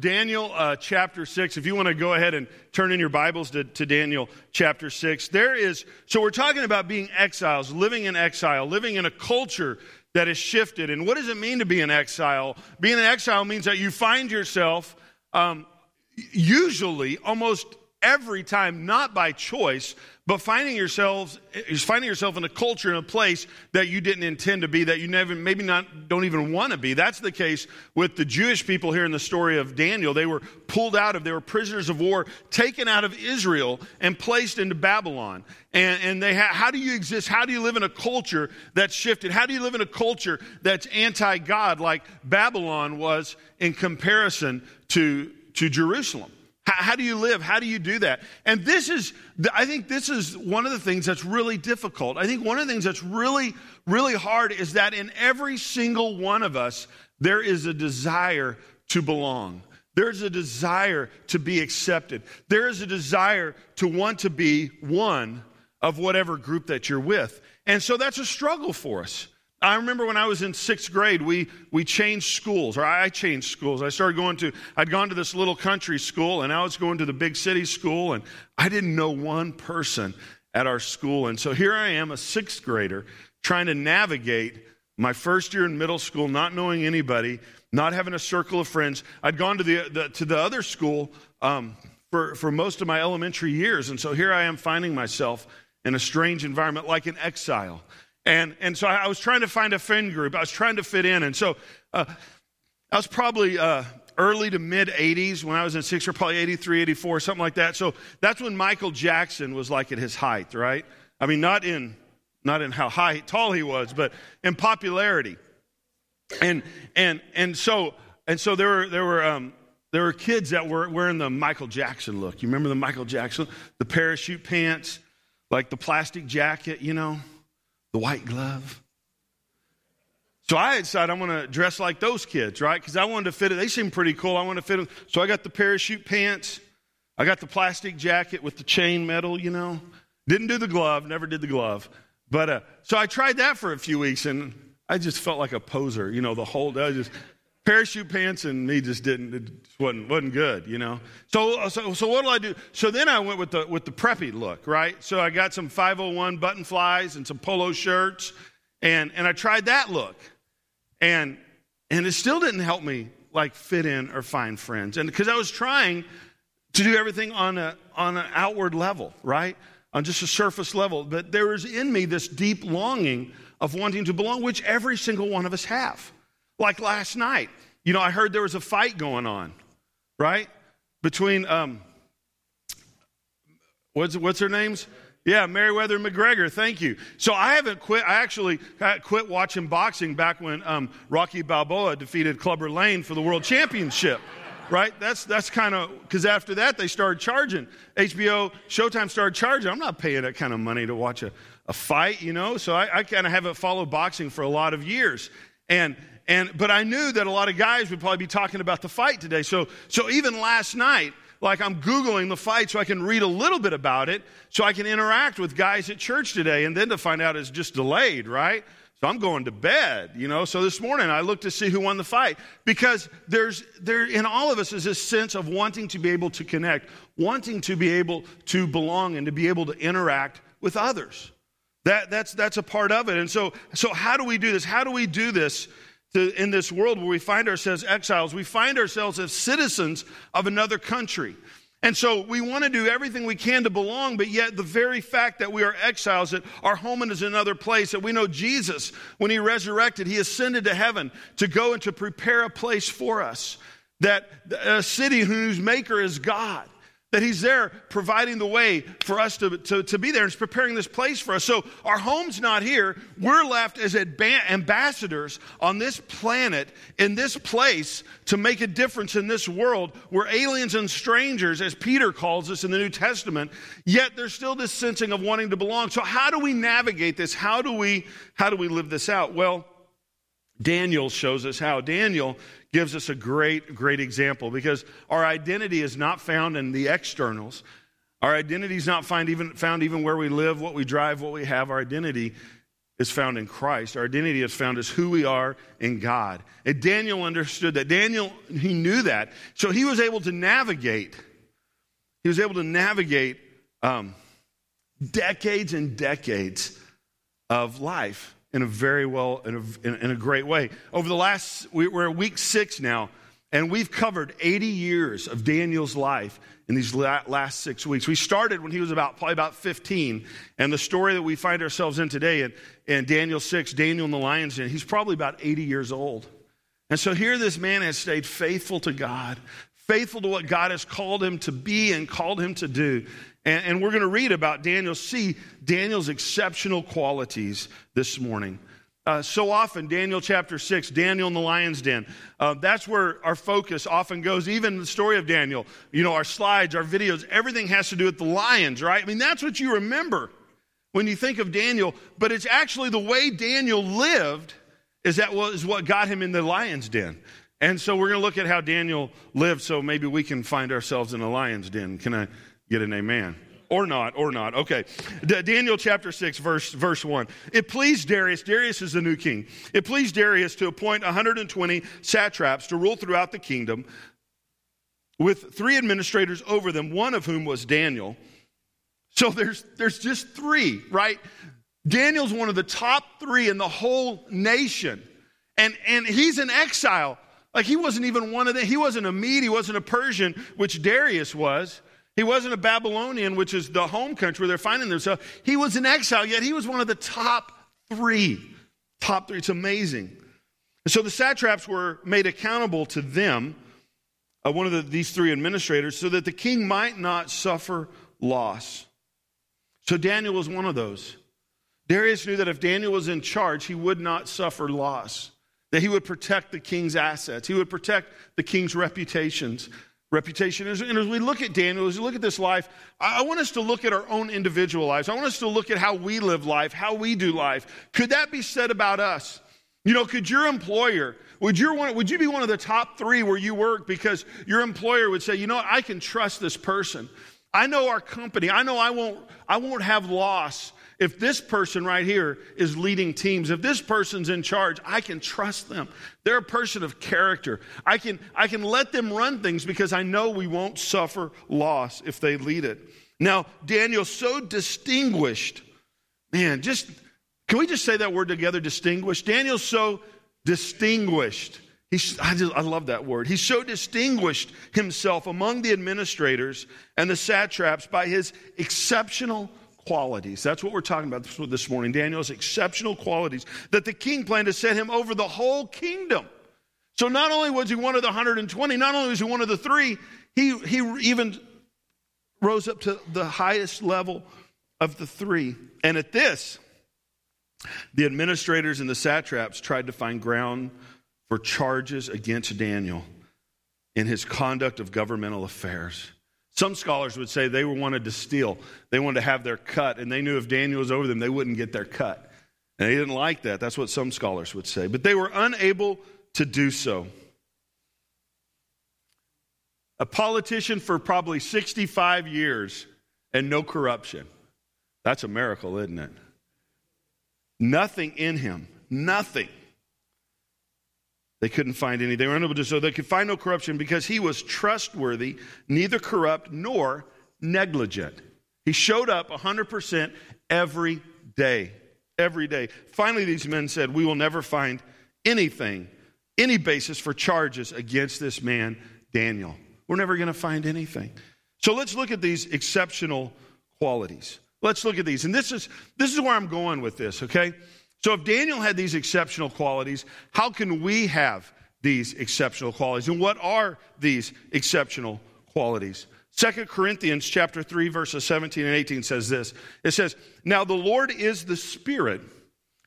Daniel chapter 6. If you want to go ahead and turn in your Bibles to Daniel chapter 6. So we're talking about being exiles, living in exile, living in a culture that is shifted. And what does it mean to be in exile? Being in exile means that you find yourself usually almost every time, not by choice, but finding yourself in a culture, in a place that you didn't intend to be, that you don't even want to be. That's the case with the Jewish people here in the story of Daniel. They were they were prisoners of war, taken out of Israel and placed into Babylon. And they how do you exist? How do you live in a culture that's shifted? How do you live in a culture that's anti-God, like Babylon was in comparison to Jerusalem? How do you live? How do you do that? And I think this is one of the things that's really difficult. I think one of the things that's really, really hard is that in every single one of us, there is a desire to belong. There's a desire to be accepted. There is a desire to want to be one of whatever group that you're with. And so that's a struggle for us. I remember when I was in sixth grade, I changed schools. I'd gone to this little country school, and I was going to the big city school, and I didn't know one person at our school. And so here I am, a sixth grader, trying to navigate my first year in middle school, not knowing anybody, not having a circle of friends. I'd gone to the other school for most of my elementary years, and so here I am finding myself in a strange environment, like an exile. And so I was trying to find a friend group. I was trying to fit in. And so I was probably early to mid-'80s when I was in sixth, or probably 83, 84, something like that. So that's when Michael Jackson was like at his height, right? I mean, not in how tall he was, but in popularity. And so there were kids that were wearing the Michael Jackson look. You remember the Michael Jackson, the parachute pants, like the plastic jacket, you know? The white glove. So I decided I'm going to dress like those kids, right? Because I wanted to fit it. They seemed pretty cool. I wanted to fit them. So I got the parachute pants. I got the plastic jacket with the chain metal, you know. Didn't do the glove. Never did the glove. But so I tried that for a few weeks, and I just felt like a poser, you know. Parachute pants and me just didn't. It just wasn't good, you know. So what'll I do? So then I went with the preppy look, right? So I got some 501 button flies and some polo shirts, and I tried that look, and it still didn't help me like fit in or find friends, and because I was trying to do everything on an outward level, right, on just a surface level. But there is in me this deep longing of wanting to belong, which every single one of us have. Like last night, you know, I heard there was a fight going on, right? Between, what's their names? Yeah, Meriwether McGregor, thank you. So I haven't quit. I actually quit watching boxing back when Rocky Balboa defeated Clubber Lang for the world championship, right? That's kind of, because after that they started charging. HBO, Showtime started charging. I'm not paying that kind of money to watch a fight, you know? So I kind of haven't followed boxing for a lot of years. But I knew that a lot of guys would probably be talking about the fight today. So even last night, like I'm Googling the fight so I can read a little bit about it, so I can interact with guys at church today, and then to find out it's just delayed, right? So I'm going to bed, you know. So this morning I looked to see who won the fight, because there in all of us is this sense of wanting to be able to connect, wanting to be able to belong, and to be able to interact with others. That's a part of it. And so how do we do this? How do we do this? In this world where we find ourselves exiles, we find ourselves as citizens of another country. And so we want to do everything we can to belong, but yet the very fact that we are exiles, that our home is another place, that we know Jesus, when he resurrected, he ascended to heaven to go and to prepare a place for us, that a city whose maker is God, that he's there providing the way for us to be there. And he's preparing this place for us. So our home's not here. We're left as ambassadors on this planet, in this place, to make a difference in this world. We're aliens and strangers, as Peter calls us in the New Testament. Yet there's still this sensing of wanting to belong. So how do we navigate this? How do we live this out? Well, Daniel shows us how. Daniel gives us a great, great example, because our identity is not found in the externals. Our identity is not found even where we live, what we drive, what we have. Our identity is found in Christ. Our identity is found as who we are in God. And Daniel understood that. Daniel, he knew that. So he was able to navigate. He was able to navigate decades and decades of life in a very well, in a great way. Over the last, we're at week 6 now, and we've covered 80 years of Daniel's life in these last 6 weeks. We started when he was probably about 15, and the story that we find ourselves in today in Daniel 6, Daniel in the lion's den, he's probably about 80 years old. And so here this man has stayed faithful to God, faithful to what God has called him to be and called him to do. And we're going to read about Daniel, see Daniel's exceptional qualities this morning. So often, Daniel chapter 6, Daniel in the lion's den, that's where our focus often goes. Even the story of Daniel, you know, our slides, our videos, everything has to do with the lions, right? I mean, that's what you remember when you think of Daniel. But it's actually the way Daniel lived is what got him in the lion's den. And so we're going to look at how Daniel lived so maybe we can find ourselves in a lion's den. Can I get an amen? Or not. Okay. Daniel chapter 6, verse 1. It pleased Darius — Darius is the new king — it pleased Darius to appoint 120 satraps to rule throughout the kingdom, with 3 administrators over them, one of whom was Daniel. So there's just 3, right? Daniel's one of the top 3 in the whole nation. And he's in exile. Like, he wasn't even one of them. He wasn't a Mede, he wasn't a Persian, which Darius was. He wasn't a Babylonian, which is the home country where they're finding themselves. He was in exile, yet he was one of the top three. It's amazing. And so the satraps were made accountable to them, one of these 3 administrators, so that the king might not suffer loss. So Daniel was one of those. Darius knew that if Daniel was in charge, he would not suffer loss, that he would protect the king's assets. He would protect the king's reputation. And as we look at Daniel, as we look at this life, I want us to look at our own individual lives. I want us to look at how we live life, how we do life. Could that be said about us? You know, could your employer, would you be one of the top 3 where you work because your employer would say, you know what, I can trust this person. I know our company. I know I won't have loss if this person right here is leading teams, if this person's in charge. I can trust them. They're a person of character. I can let them run things because I know we won't suffer loss if they lead it. Now, Daniel, so distinguished. Man, can we just say that word together, distinguished? Daniel's so distinguished. I love that word. He so distinguished himself among the administrators and the satraps by his exceptional qualities. That's what we're talking about this morning. Daniel's exceptional qualities, that the king planned to set him over the whole kingdom. So not only was he one of the 120, not only was he one of the 3, he even rose up to the highest level of the 3. And at this, the administrators and the satraps tried to find ground for charges against Daniel in his conduct of governmental affairs. Some scholars would say they wanted to steal. They wanted to have their cut, and they knew if Daniel was over them, they wouldn't get their cut. And they didn't like that. That's what some scholars would say. But they were unable to do so. A politician for probably 65 years and no corruption. That's a miracle, isn't it? Nothing in him. Nothing. They couldn't find any. They were unable to do so. They could find no corruption because he was trustworthy, neither corrupt nor negligent. He showed up 100% every day. Every day. Finally, these men said, we will never find anything, any basis for charges against this man, Daniel. We're never going to find anything. So let's look at these exceptional qualities. Let's look at these. And this is where I'm going with this, okay? So if Daniel had these exceptional qualities, how can we have these exceptional qualities? And what are these exceptional qualities? 2 Corinthians chapter 3, verses 17 and 18 says this. It says, now the Lord is the Spirit,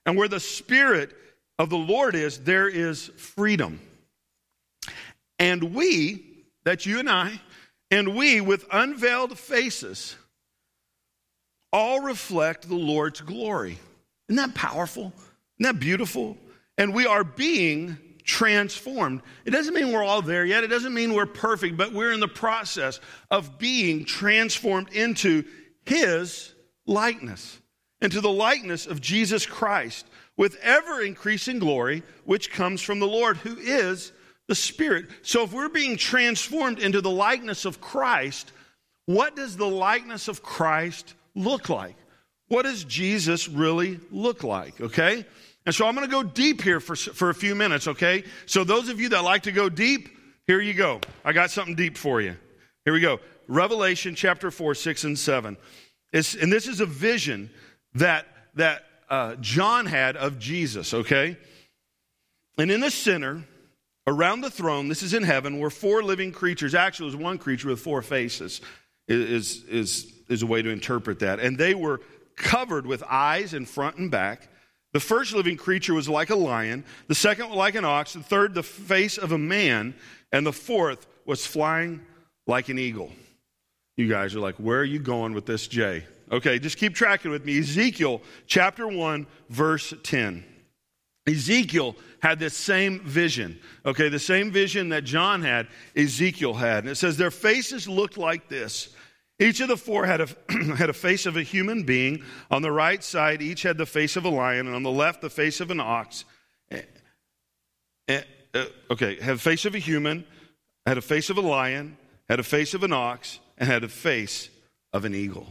and where the Spirit of the Lord is, there is freedom. And we, that's you and I, and we with unveiled faces all reflect the Lord's glory. Isn't that powerful? Isn't that beautiful? And we are being transformed. It doesn't mean we're all there yet. It doesn't mean we're perfect, but we're in the process of being transformed into His likeness. into the likeness of Jesus Christ, with ever-increasing glory, which comes from the Lord, who is the Spirit. So if we're being transformed into the likeness of Christ, what does the likeness of Christ look like? What does Jesus really look like, okay? And so I'm going to go deep here for a few minutes, okay? So those of you that like to go deep, here you go. I got something deep for you. Here we go. Revelation chapter 4, 6, and 7. And this is a vision that John had of Jesus, okay? And in the center, around the throne, this is in heaven, were four living creatures. Actually, it was one creature with four faces is a way to interpret that. And they were covered with eyes in front and back. The first living creature was like a lion, the second like an ox, the third the face of a man, and the fourth was flying like an eagle. You guys are like, where are you going with this, Jay? Okay, just keep tracking with me. Ezekiel chapter 1, verse 10. Ezekiel had this same vision. Okay, the same vision that John had, Ezekiel had. And it says, their faces looked like this. Each of the four had had a face of a human being. On the right side, each had the face of a lion, and on the left, the face of an ox. Had a face of a human, had a face of a lion, had a face of an ox, and had a face of an eagle.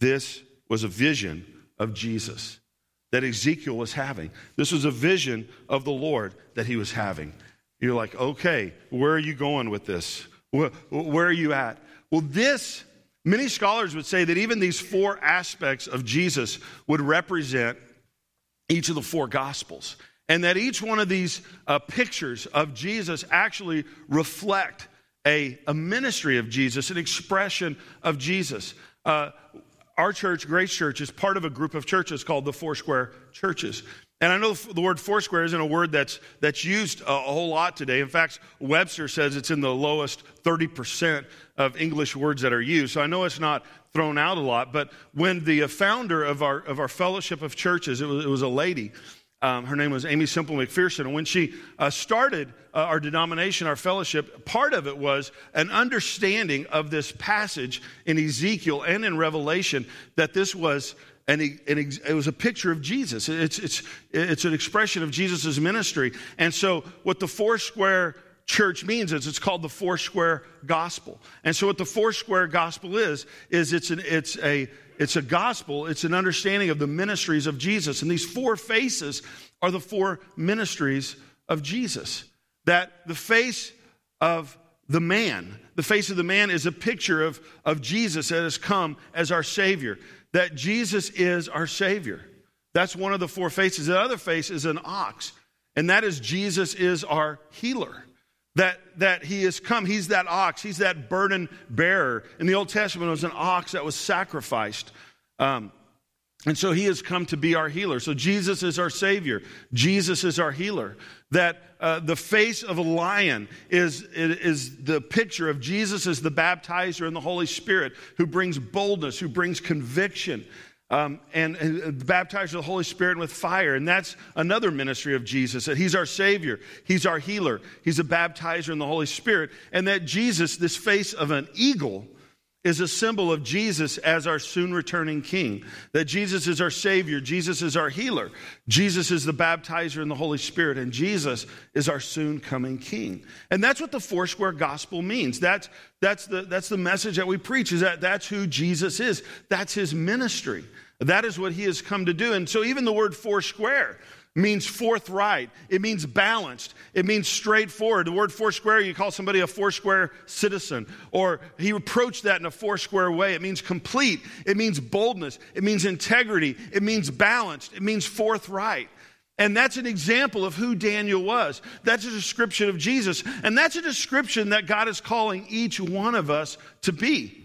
This was a vision of Jesus that Ezekiel was having. This was a vision of the Lord that he was having. You're like, okay, where are you going with this? Where are you at? Well, this, many scholars would say that even these four aspects of Jesus would represent each of the four Gospels, and that each one of these pictures of Jesus actually reflect a ministry of Jesus, an expression of Jesus. Our church, Grace Church, is part of a group of churches called the Foursquare Churches. And I know the word Foursquare isn't a word that's used a whole lot today. In fact, Webster says it's in the lowest 30% of English words that are used. So I know it's not thrown out a lot, but when the founder of our fellowship of churches, it was a lady. Her name was Amy Simple McPherson. And when she started our denomination, our fellowship, part of it was an understanding of this passage in Ezekiel and in Revelation, that this was it was a picture of Jesus. It's an expression of Jesus' ministry. And so what the Foursquare Church means is it's called the Foursquare Gospel. And so what the Foursquare Gospel is it's a gospel, it's an understanding of the ministries of Jesus. And these four faces are the four ministries of Jesus. That the face of the man, is a picture of Jesus that has come as our Savior. That Jesus is our Savior. That's one of the four faces. The other face is an ox, and that is Jesus is our healer. That he has come. He's that ox. He's that burden bearer. In the Old Testament, it was an ox that was sacrificed. And so he has come to be our healer. So Jesus is our Savior. Jesus is our healer. That the face of a lion is the picture of Jesus as the baptizer in the Holy Spirit, who brings boldness, who brings conviction. And baptized with the Holy Spirit and with fire. And that's another ministry of Jesus, that he's our Savior, he's our healer, he's a baptizer in the Holy Spirit, and that Jesus, this face of an eagle, is a symbol of Jesus as our soon returning King, that Jesus is our Savior, Jesus is our healer, Jesus is the baptizer in the Holy Spirit, and Jesus is our soon coming King. And that's what the Foursquare Gospel means. That's the message that we preach, is that's who Jesus is. That's his ministry. That is what he has come to do. And so even the word foursquare means forthright. It means balanced. It means straightforward. The word foursquare, you call somebody a foursquare citizen, or he approached that in a foursquare way. It means complete. It means boldness. It means integrity. It means balanced. It means forthright. And that's an example of who Daniel was. That's a description of Jesus. And that's a description that God is calling each one of us to be.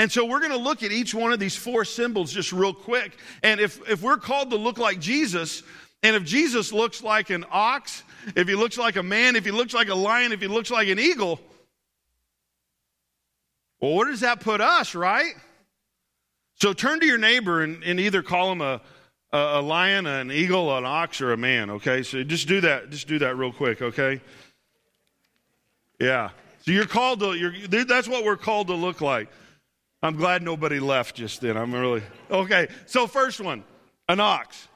And so we're going to look at each one of these four symbols just real quick. And if we're called to look like Jesus, and if Jesus looks like an ox, if he looks like a man, if he looks like a lion, if he looks like an eagle, well, where does that put us, right? So turn to your neighbor and either call him a lion, an eagle, an ox, or a man, okay? So just do that. Just do that real quick, okay? Yeah. So that's what we're called to look like. I'm glad nobody left just then. Okay, so first one, an ox,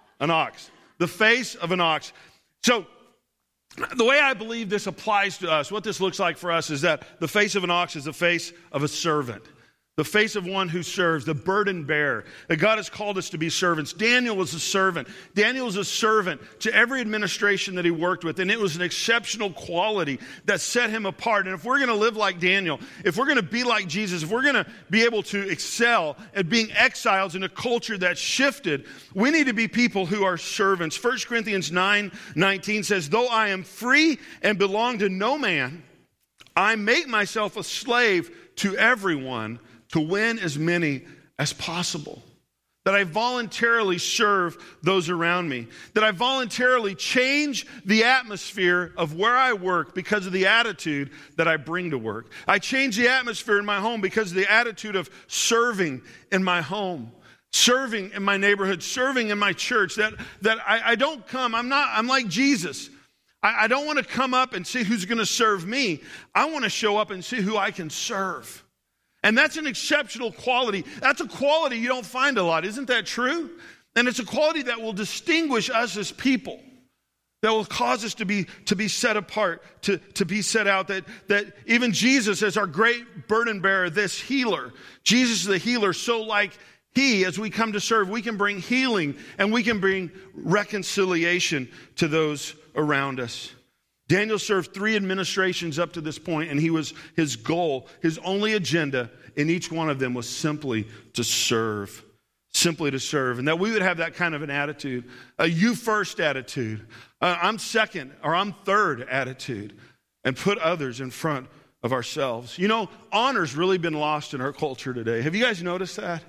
the face of an ox. So the way I believe this applies to us, what this looks like for us, is that the face of an ox is the face of a servant, the face of one who serves, the burden bearer. That God has called us to be servants. Daniel was a servant. Daniel was a servant to every administration that he worked with, and it was an exceptional quality that set him apart. And if we're going to live like Daniel, if we're going to be like Jesus, if we're going to be able to excel at being exiles in a culture that's shifted, we need to be people who are servants. 1 Corinthians 9:19 says, "Though I am free and belong to no man, I make myself a slave to everyone to win as many as possible." That I voluntarily serve those around me. That I voluntarily change the atmosphere of where I work because of the attitude that I bring to work. I change the atmosphere in my home because of the attitude of serving in my home, serving in my neighborhood, serving in my church. I'm like Jesus. I don't want to come up and see who's going to serve me. I want to show up and see who I can serve. And that's an exceptional quality. That's a quality you don't find a lot. Isn't that true? And it's a quality that will distinguish us as people, that will cause us to be set apart, to be set out, that even Jesus as our great burden bearer, this healer, Jesus the healer, so like he, as we come to serve, we can bring healing and we can bring reconciliation to those around us. Daniel served three administrations up to this point, and his goal, his only agenda in each one of them was simply to serve. And that we would have that kind of an attitude, a you first attitude, I'm second or I'm third attitude, and put others in front of ourselves. You know, honor's really been lost in our culture today. Have you guys noticed that?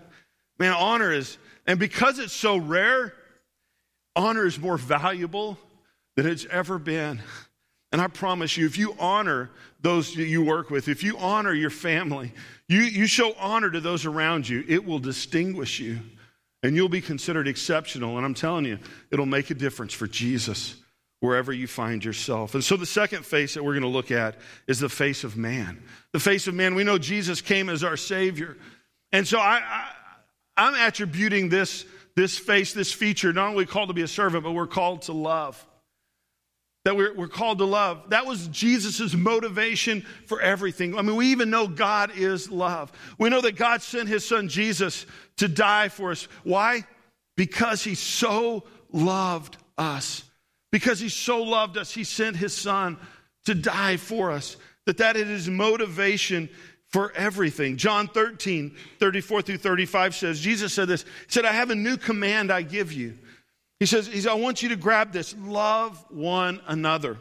Man, and because it's so rare, honor is more valuable than it's ever been. And I promise you, if you honor those that you work with, if you honor your family, you show honor to those around you, it will distinguish you, and you'll be considered exceptional. And I'm telling you, it'll make a difference for Jesus wherever you find yourself. And so the second face that we're going to look at is the face of man. The face of man. We know Jesus came as our Savior. And so I'm attributing this face, this feature, not only called to be a servant, but we're called to love. That we're called to love. That was Jesus' motivation for everything. I mean, we even know God is love. We know that God sent his son Jesus to die for us. Why? Because he so loved us. Because he so loved us, he sent his son to die for us. That is his motivation for everything. John 13:34-35 says, Jesus said this. He said, "I have a new command I give you." He says, "I want you to grab this. Love one another.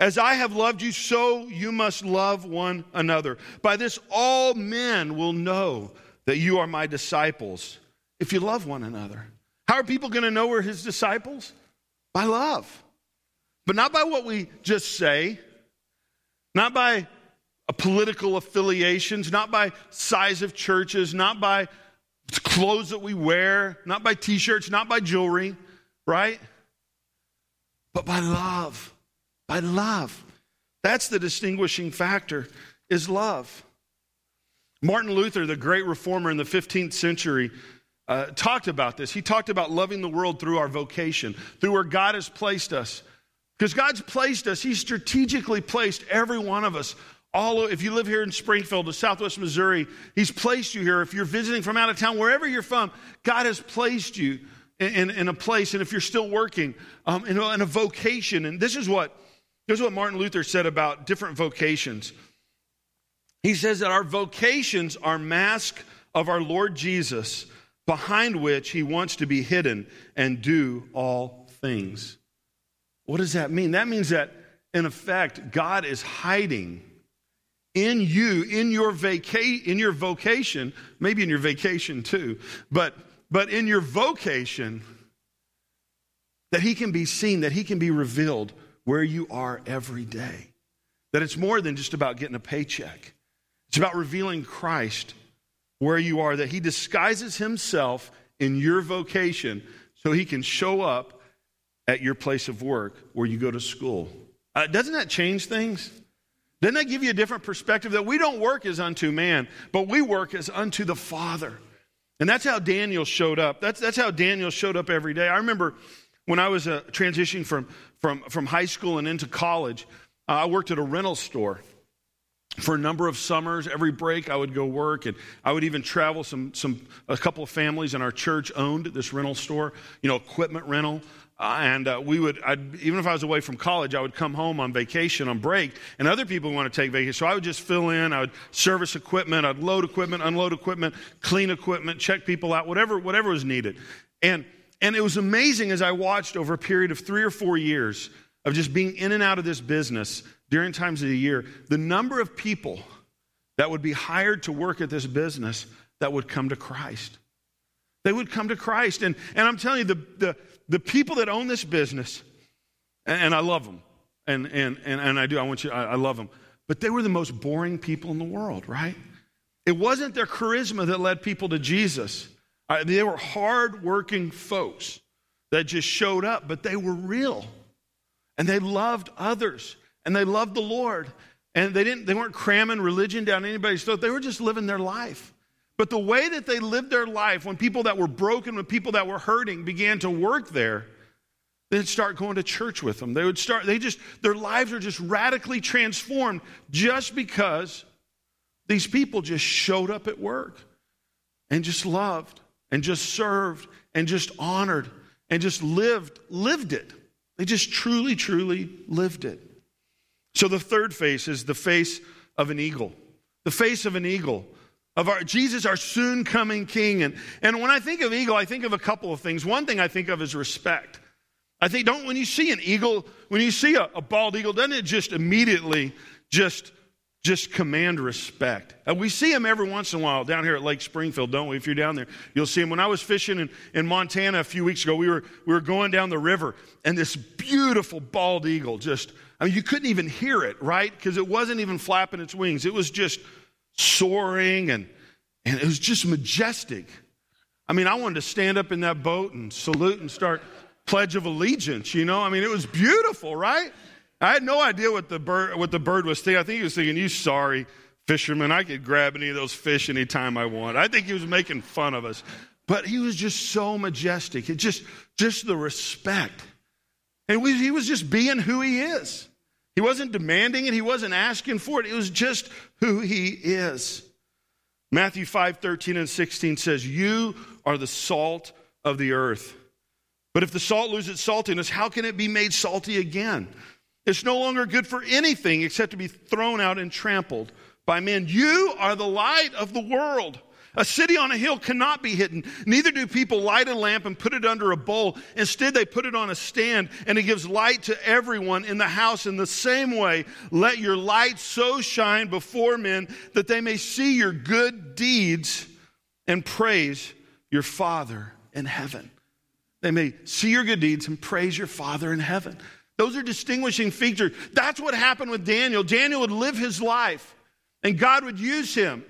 As I have loved you, so you must love one another. By this, all men will know that you are my disciples, if you love one another." How are people going to know we're his disciples? By love. But not by what we just say, not by political affiliations, not by size of churches, not by clothes that we wear, not by t-shirts, not by jewelry. Right? But by love. By love. That's the distinguishing factor, is love. Martin Luther, the great reformer in the 15th century, talked about this. He talked about loving the world through our vocation, through where God has placed us. Because God's placed us, he strategically placed every one of us. If you live here in Springfield or Southwest Missouri, he's placed you here. If you're visiting from out of town, wherever you're from, God has placed you in a place, and if you're still working, in a vocation. And this is what Martin Luther said about different vocations. He says that our vocations are masks of our Lord Jesus, behind which he wants to be hidden and do all things. What does that mean? That means that, in effect, God is hiding in you, in your vocation, maybe in your vacation too, but in your vocation, that he can be seen, that he can be revealed where you are every day. That it's more than just about getting a paycheck. It's about revealing Christ where you are, that he disguises himself in your vocation so he can show up at your place of work, where you go to school. Doesn't that change things? Doesn't that give you a different perspective? That we don't work as unto man, but we work as unto the Father. And that's how Daniel showed up. That's how Daniel showed up every day. I remember when I was transitioning from high school and into college, I worked at a rental store for a number of summers. Every break I would go work, and I would even travel. A couple of families in our church owned this rental store, you know, equipment rental. Even if I was away from college, I would come home on vacation, on break, and other people want to take vacation. So I would just fill in. I would service equipment. I'd load equipment, unload equipment, clean equipment, check people out, whatever was needed. And it was amazing as I watched over a period of 3 or 4 years of just being in and out of this business during times of the year, the number of people that would be hired to work at this business that would come to Christ. They would come to Christ. And I'm telling you, the people that own this business, and I love them, and I do, I love them, but they were the most boring people in the world, right? It wasn't their charisma that led people to Jesus. They were hardworking folks that just showed up, but they were real, and they loved others, and they loved the Lord, and they weren't cramming religion down anybody's throat. They were just living their life. But the way that they lived their life, when people that were broken, when people that were hurting began to work there, they'd start going to church with them. Their lives are just radically transformed just because these people just showed up at work and just loved and just served and just honored and just lived it. They just truly, truly lived it. So the third face is the face of an eagle. The face of an eagle. Of Jesus, our soon-coming King. And when I think of eagle, I think of a couple of things. One thing I think of is respect. When you see an eagle, when you see a bald eagle, doesn't it just immediately just command respect? And we see them every once in a while down here at Lake Springfield, don't we? If you're down there, you'll see them. When I was fishing in Montana a few weeks ago, we were going down the river, and this beautiful bald eagle you couldn't even hear it, right? Because it wasn't even flapping its wings. It was just soaring, and it was just majestic. I mean, I wanted to stand up in that boat and salute and start Pledge of Allegiance, you know? I mean, it was beautiful, right? I had no idea what the bird was thinking. I think he was thinking, "You sorry fisherman, I could grab any of those fish anytime I want." I think he was making fun of us. But he was just so majestic. It just the respect. And he was just being who he is. He wasn't demanding it. He wasn't asking for it. It was just who he is. Matthew 5:13 and 16 says, "You are the salt of the earth. But if the salt loses its saltiness, how can it be made salty again? It's no longer good for anything except to be thrown out and trampled by men. You are the light of the world. A city on a hill cannot be hidden. Neither do people light a lamp and put it under a bowl. Instead, they put it on a stand, and it gives light to everyone in the house. In the same way, let your light so shine before men that they may see your good deeds and praise your Father in heaven." They may see your good deeds and praise your Father in heaven. Those are distinguishing features. That's what happened with Daniel. Daniel would live his life, and God would use him.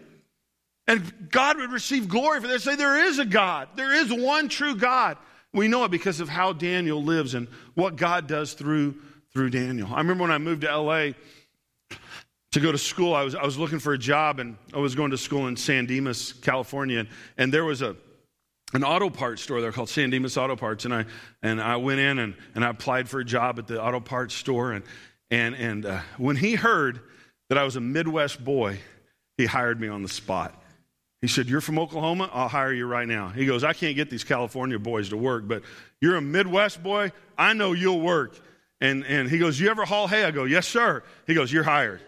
And God would receive glory for this. Say, there is a God. There is one true God. We know it because of how Daniel lives and what God does through Daniel. I remember when I moved to L.A. to go to school, I was looking for a job, and I was going to school in San Dimas, California, and there was an auto parts store there called San Dimas Auto Parts, and I went in and I applied for a job at the auto parts store, and when he heard that I was a Midwest boy, he hired me on the spot. He said, "You're from Oklahoma? I'll hire you right now." He goes, "I can't get these California boys to work, but you're a Midwest boy. I know you'll work." And he goes, "You ever haul hay?" I go, "Yes, sir." He goes, "You're hired."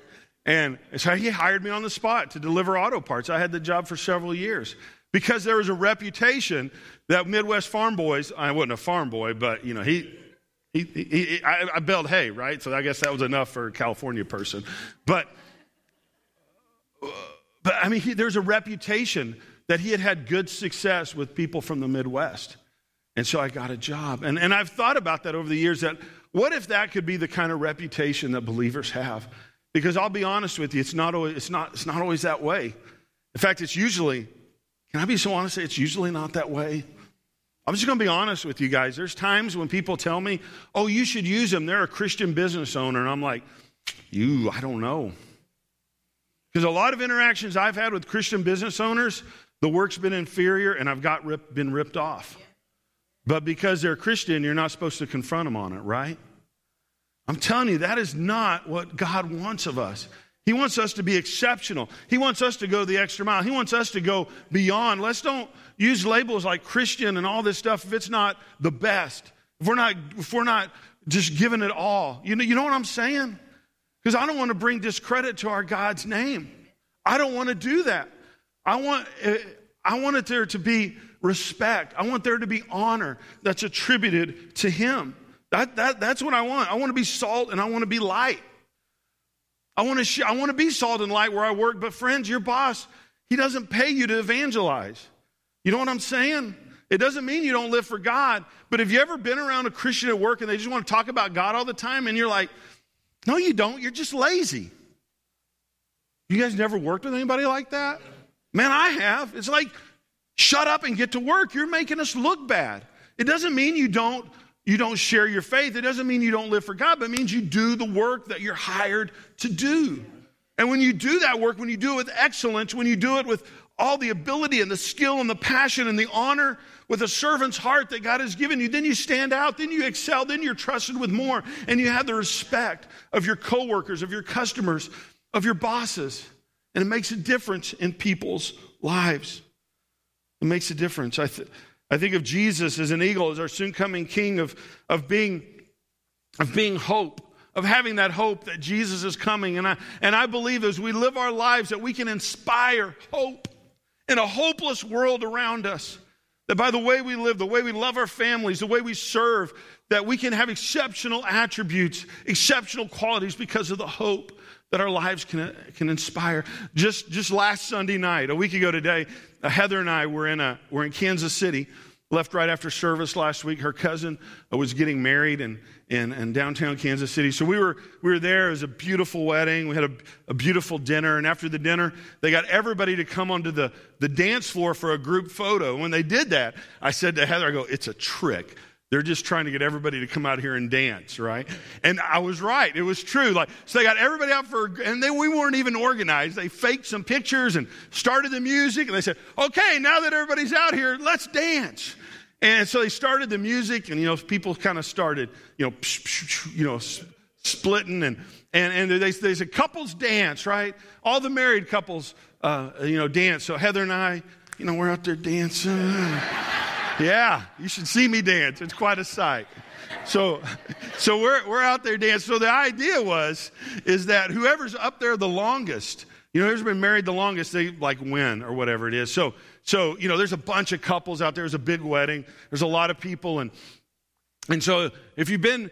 And so he hired me on the spot to deliver auto parts. I had the job for several years because there was a reputation that Midwest farm boys, I wasn't a farm boy, but you know, I baled hay, right? So I guess that was enough for a California person. But I mean, there's a reputation that he had good success with people from the Midwest. And so I got a job. And I've thought about that over the years, that what if that could be the kind of reputation that believers have? Because I'll be honest with you, it's not always that way. In fact, it's usually, can I be so honest, it's usually not that way. I'm just going to be honest with you guys. There's times when people tell me, "Oh, you should use them. They're a Christian business owner." And I'm like, I don't know. Because a lot of interactions I've had with Christian business owners, the work's been inferior and I've got been ripped off. Yeah. But because they're Christian, you're not supposed to confront them on it, right? I'm telling you, that is not what God wants of us. He wants us to be exceptional. He wants us to go the extra mile. He wants us to go beyond. Let's don't use labels like Christian and all this stuff if it's not the best. If we're not just giving it all. You know what I'm saying? Because I don't want to bring discredit to our God's name. I don't want to do that. I want it there to be respect. I want there to be honor that's attributed to him. That's what I want. I want to be salt and I want to be light. I want to be salt and light where I work. But friends, your boss, he doesn't pay you to evangelize. You know what I'm saying? It doesn't mean you don't live for God. But have you ever been around a Christian at work and they just want to talk about God all the time? And you're like, no, you don't. You're just lazy. You guys never worked with anybody like that? Man, I have. It's like, shut up and get to work. You're making us look bad. It doesn't mean you don't share your faith. It doesn't mean you don't live for God, but it means you do the work that you're hired to do. And when you do that work, when you do it with excellence, when you do it with all the ability and the skill and the passion and the honor with a servant's heart that God has given you, then you stand out, then you excel, then you're trusted with more, and you have the respect of your coworkers, of your customers, of your bosses. And it makes a difference in people's lives. It makes a difference. I think of Jesus as an eagle, as our soon-coming king, of being hope, of having that hope that Jesus is coming. And I believe as we live our lives that we can inspire hope in a hopeless world around us, that by the way we live, the way we love our families, the way we serve, that we can have exceptional attributes, exceptional qualities because of the hope that our lives can inspire. Just last Sunday night, a week ago today, Heather and I were in Kansas City, left right after service last week. Her cousin was getting married in downtown Kansas City. So we were there. It was a beautiful wedding. We had a beautiful dinner. And after the dinner, they got everybody to come onto the dance floor for a group photo. When they did that, I said to Heather, I go, it's a trick. They're just trying to get everybody to come out here and dance, right? And I was right. It was true. So they got everybody out we weren't even organized. They faked some pictures and started the music. And they said, okay, now that everybody's out here, let's dance. And so they started the music. And, people kind of started, splitting. And they said, couples dance, right? All the married couples, dance. So Heather and I, we're out there dancing. Yeah, you should see me dance. It's quite a sight. So we're out there dancing. So the idea is that whoever's up there the longest, whoever's been married the longest, they win or whatever it is. So there's a bunch of couples out there. It's a big wedding. There's a lot of people, and so if you've been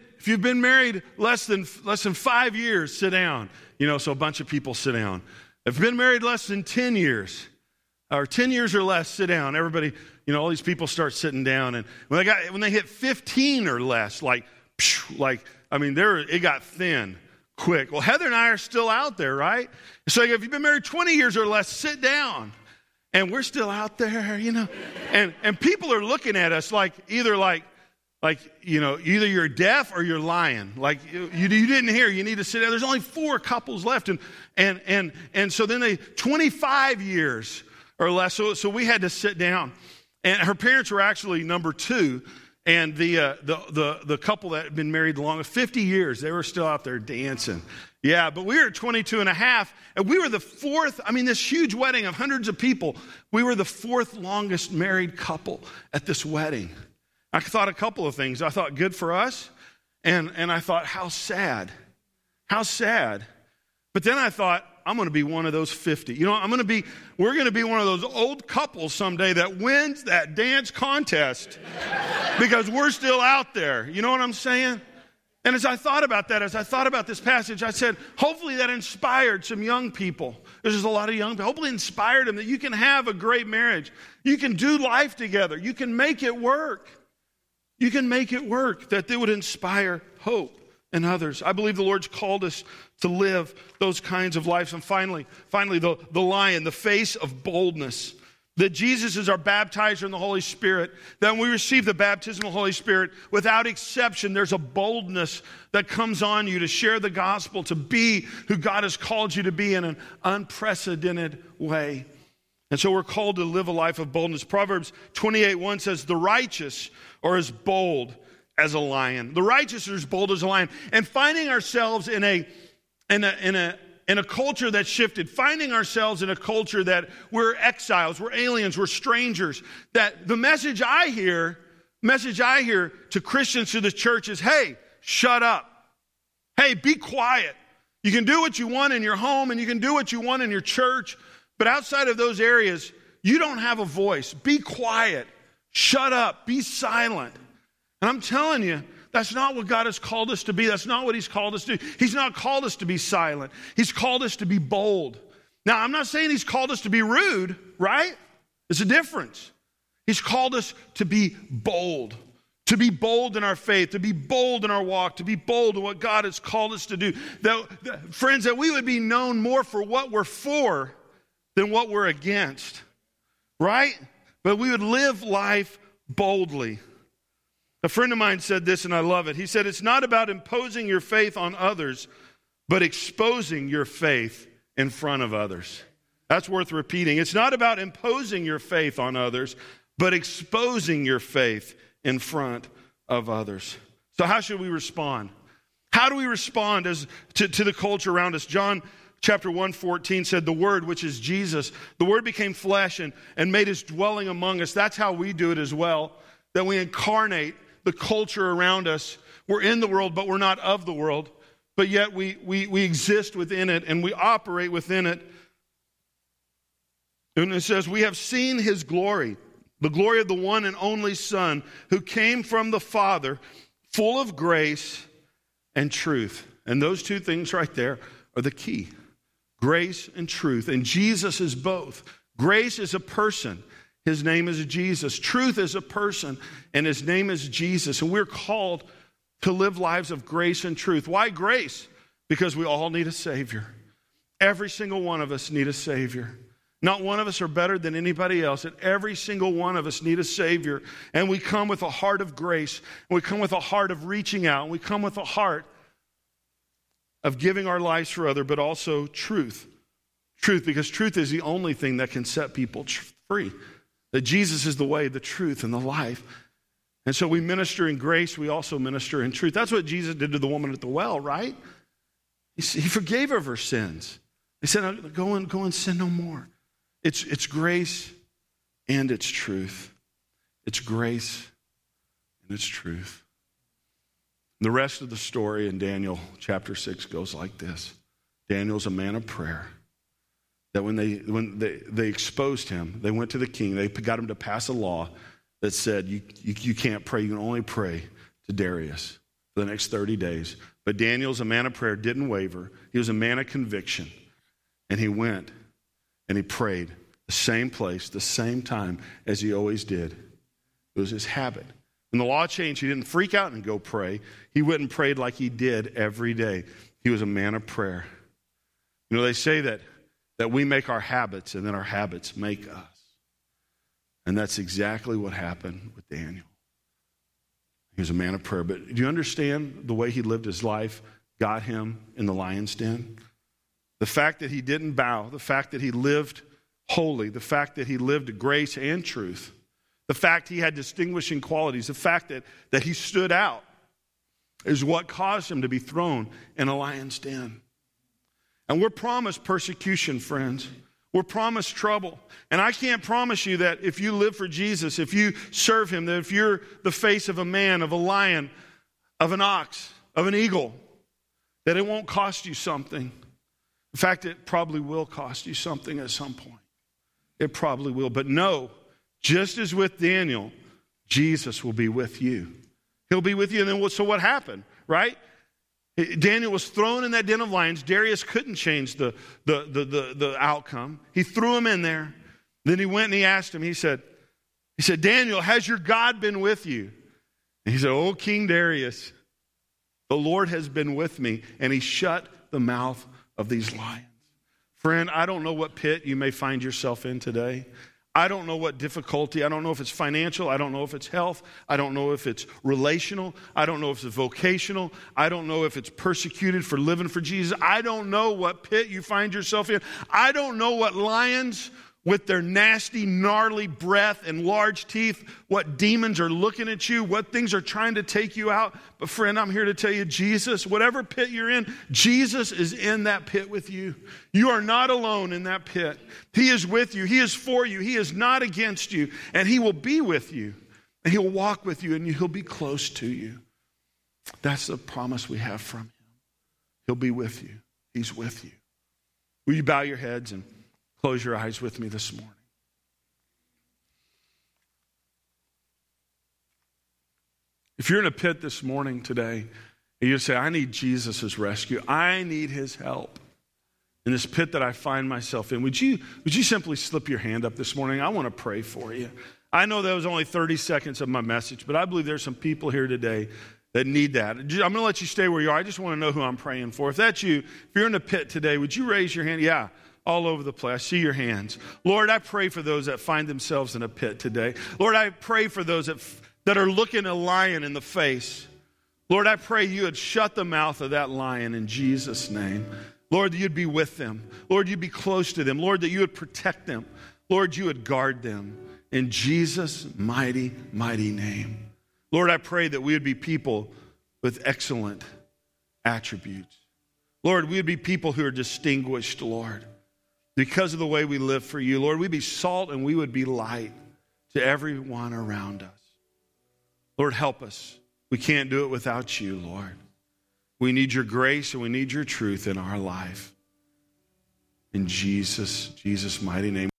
married less than 5 years, sit down. So a bunch of people sit down. If you've been married less than 10 years. Or 10 years or less, sit down. Everybody, all these people start sitting down. And when they hit 15 or less, it got thin quick. Well, Heather and I are still out there, right? So if you've been married 20 years or less, sit down. And we're still out there, And people are looking at us either you're deaf or you're lying. You didn't hear. You need to sit down. There's only 4 couples left, and so then 25 years. Or less, so we had to sit down, and her parents were actually number 2, and the couple that had been married the longest, 50 years, they were still out there dancing. Yeah, but we were at 22 and a half, and we were the 4th. This huge wedding of hundreds of people, we were the 4th longest married couple at this wedding. I thought a couple of things. I thought, good for us, and I thought, how sad. But then I thought, I'm going to be one of those 50. We're going to be one of those old couples someday that wins that dance contest because we're still out there. You know what I'm saying? And as I thought about that, as I thought about this passage, I said, hopefully that inspired some young people. There's just a lot of young people. Hopefully inspired them that you can have a great marriage. You can do life together. You can make it work. You can make it work, that they would inspire hope in others. I believe the Lord's called us to live those kinds of lives. And finally the lion, the face of boldness. that Jesus is our baptizer in the Holy Spirit, that when we receive the baptism of the Holy Spirit, without exception, there's a boldness that comes on you to share the gospel, to be who God has called you to be in an unprecedented way. And so we're called to live a life of boldness. Proverbs 28:1 says, the righteous are as bold as a lion. The righteous are as bold as a lion. And finding ourselves in a culture that shifted, finding ourselves in a culture that we're exiles, we're aliens, we're strangers, that the message I hear to Christians, to the church is, hey, shut up. Hey, be quiet. You can do what you want in your home and you can do what you want in your church, but outside of those areas, you don't have a voice. Be quiet. Shut up. Be silent. And I'm telling you, that's not what God has called us to be. That's not what he's called us to do. He's not called us to be silent. He's called us to be bold. Now, I'm not saying he's called us to be rude, right? There's a difference. He's called us to be bold in our faith, to be bold in our walk, to be bold in what God has called us to do. That, friends, that we would be known more for what we're for than what we're against, right? But we would live life boldly. A friend of mine said this, and I love it. He said, it's not about imposing your faith on others, but exposing your faith in front of others. That's worth repeating. It's not about imposing your faith on others, but exposing your faith in front of others. So how should we respond? How do we respond to the culture around us? John chapter 1:14 said, the Word, which is Jesus, the Word became flesh and made his dwelling among us. That's how we do it as well, that we incarnate the culture around us. We're in the world, but we're not of the world. But yet we exist within it and we operate within it. And it says, we have seen his glory, the glory of the one and only Son who came from the Father, full of grace and truth. And those two things right there are the key, grace and truth. And Jesus is both. Grace is a person. His name is Jesus. Truth is a person, and his name is Jesus. And we're called to live lives of grace and truth. Why grace? Because we all need a Savior. Every single one of us need a Savior. Not one of us are better than anybody else, and every single one of us need a Savior. And we come with a heart of grace, and we come with a heart of reaching out, and we come with a heart of giving our lives for others, but also truth. Truth, because truth is the only thing that can set people free. That Jesus is the way, the truth, and the life. And so we minister in grace, we also minister in truth. That's what Jesus did to the woman at the well, right? He forgave her of her sins. He said, go and sin no more. It's grace and it's truth. It's grace and it's truth. And the rest of the story in Daniel chapter 6 goes like this. Daniel's a man of prayer. That when they exposed him, they went to the king. They got him to pass a law that said you can't pray. You can only pray to Darius for the next 30 days. But Daniel's a man of prayer, didn't waver. He was a man of conviction. And he went and he prayed the same place, the same time as he always did. It was his habit. When the law changed, he didn't freak out and go pray. He went and prayed like he did every day. He was a man of prayer. You know, they say that we make our habits, and then our habits make us. And that's exactly what happened with Daniel. He was a man of prayer. But do you understand the way he lived his life got him in the lion's den? The fact that he didn't bow, the fact that he lived holy, the fact that he lived grace and truth, the fact he had distinguishing qualities, the fact that he stood out is what caused him to be thrown in a lion's den. And we're promised persecution, friends. We're promised trouble. And I can't promise you that if you live for Jesus, if you serve him, that if you're the face of a man, of a lion, of an ox, of an eagle, that it won't cost you something. In fact, it probably will cost you something at some point. It probably will. But no, just as with Daniel, Jesus will be with you. He'll be with you. And then so what happened, right? Daniel was thrown in that den of lions. Darius couldn't change the outcome. He threw him in there. Then he went and he asked him, he said, Daniel, has your God been with you? And he said, oh, King Darius, the Lord has been with me. And he shut the mouth of these lions. Friend, I don't know what pit you may find yourself in today. I don't know what difficulty. I don't know if it's financial. I don't know if it's health. I don't know if it's relational. I don't know if it's vocational. I don't know if it's persecuted for living for Jesus. I don't know what pit you find yourself in. I don't know what lions with their nasty, gnarly breath and large teeth, what demons are looking at you, what things are trying to take you out. But friend, I'm here to tell you, Jesus, whatever pit you're in, Jesus is in that pit with you. You are not alone in that pit. He is with you. He is for you. He is not against you. And he will be with you. And he'll walk with you. And he'll be close to you. That's the promise we have from him. He'll be with you. He's with you. Will you bow your heads and close your eyes with me this morning? If you're in a pit this morning today, and you say, I need Jesus' rescue. I need his help in this pit that I find myself in. Would you simply slip your hand up this morning? I want to pray for you. I know that was only 30 seconds of my message, but I believe there's some people here today that need that. I'm going to let you stay where you are. I just want to know who I'm praying for. If that's you, if you're in a pit today, would you raise your hand? Yeah. All over the place. I see your hands. Lord, I pray for those that find themselves in a pit today. Lord, I pray for those that are looking a lion in the face. Lord, I pray you would shut the mouth of that lion in Jesus' name. Lord, you'd be with them. Lord, you'd be close to them. Lord, that you would protect them. Lord, you would guard them in Jesus' mighty, mighty name. Lord, I pray that we would be people with excellent attributes. Lord, we would be people who are distinguished, Lord. Because of the way we live for you, Lord, we'd be salt and we would be light to everyone around us. Lord, help us. We can't do it without you, Lord. We need your grace and we need your truth in our life. In Jesus' mighty name.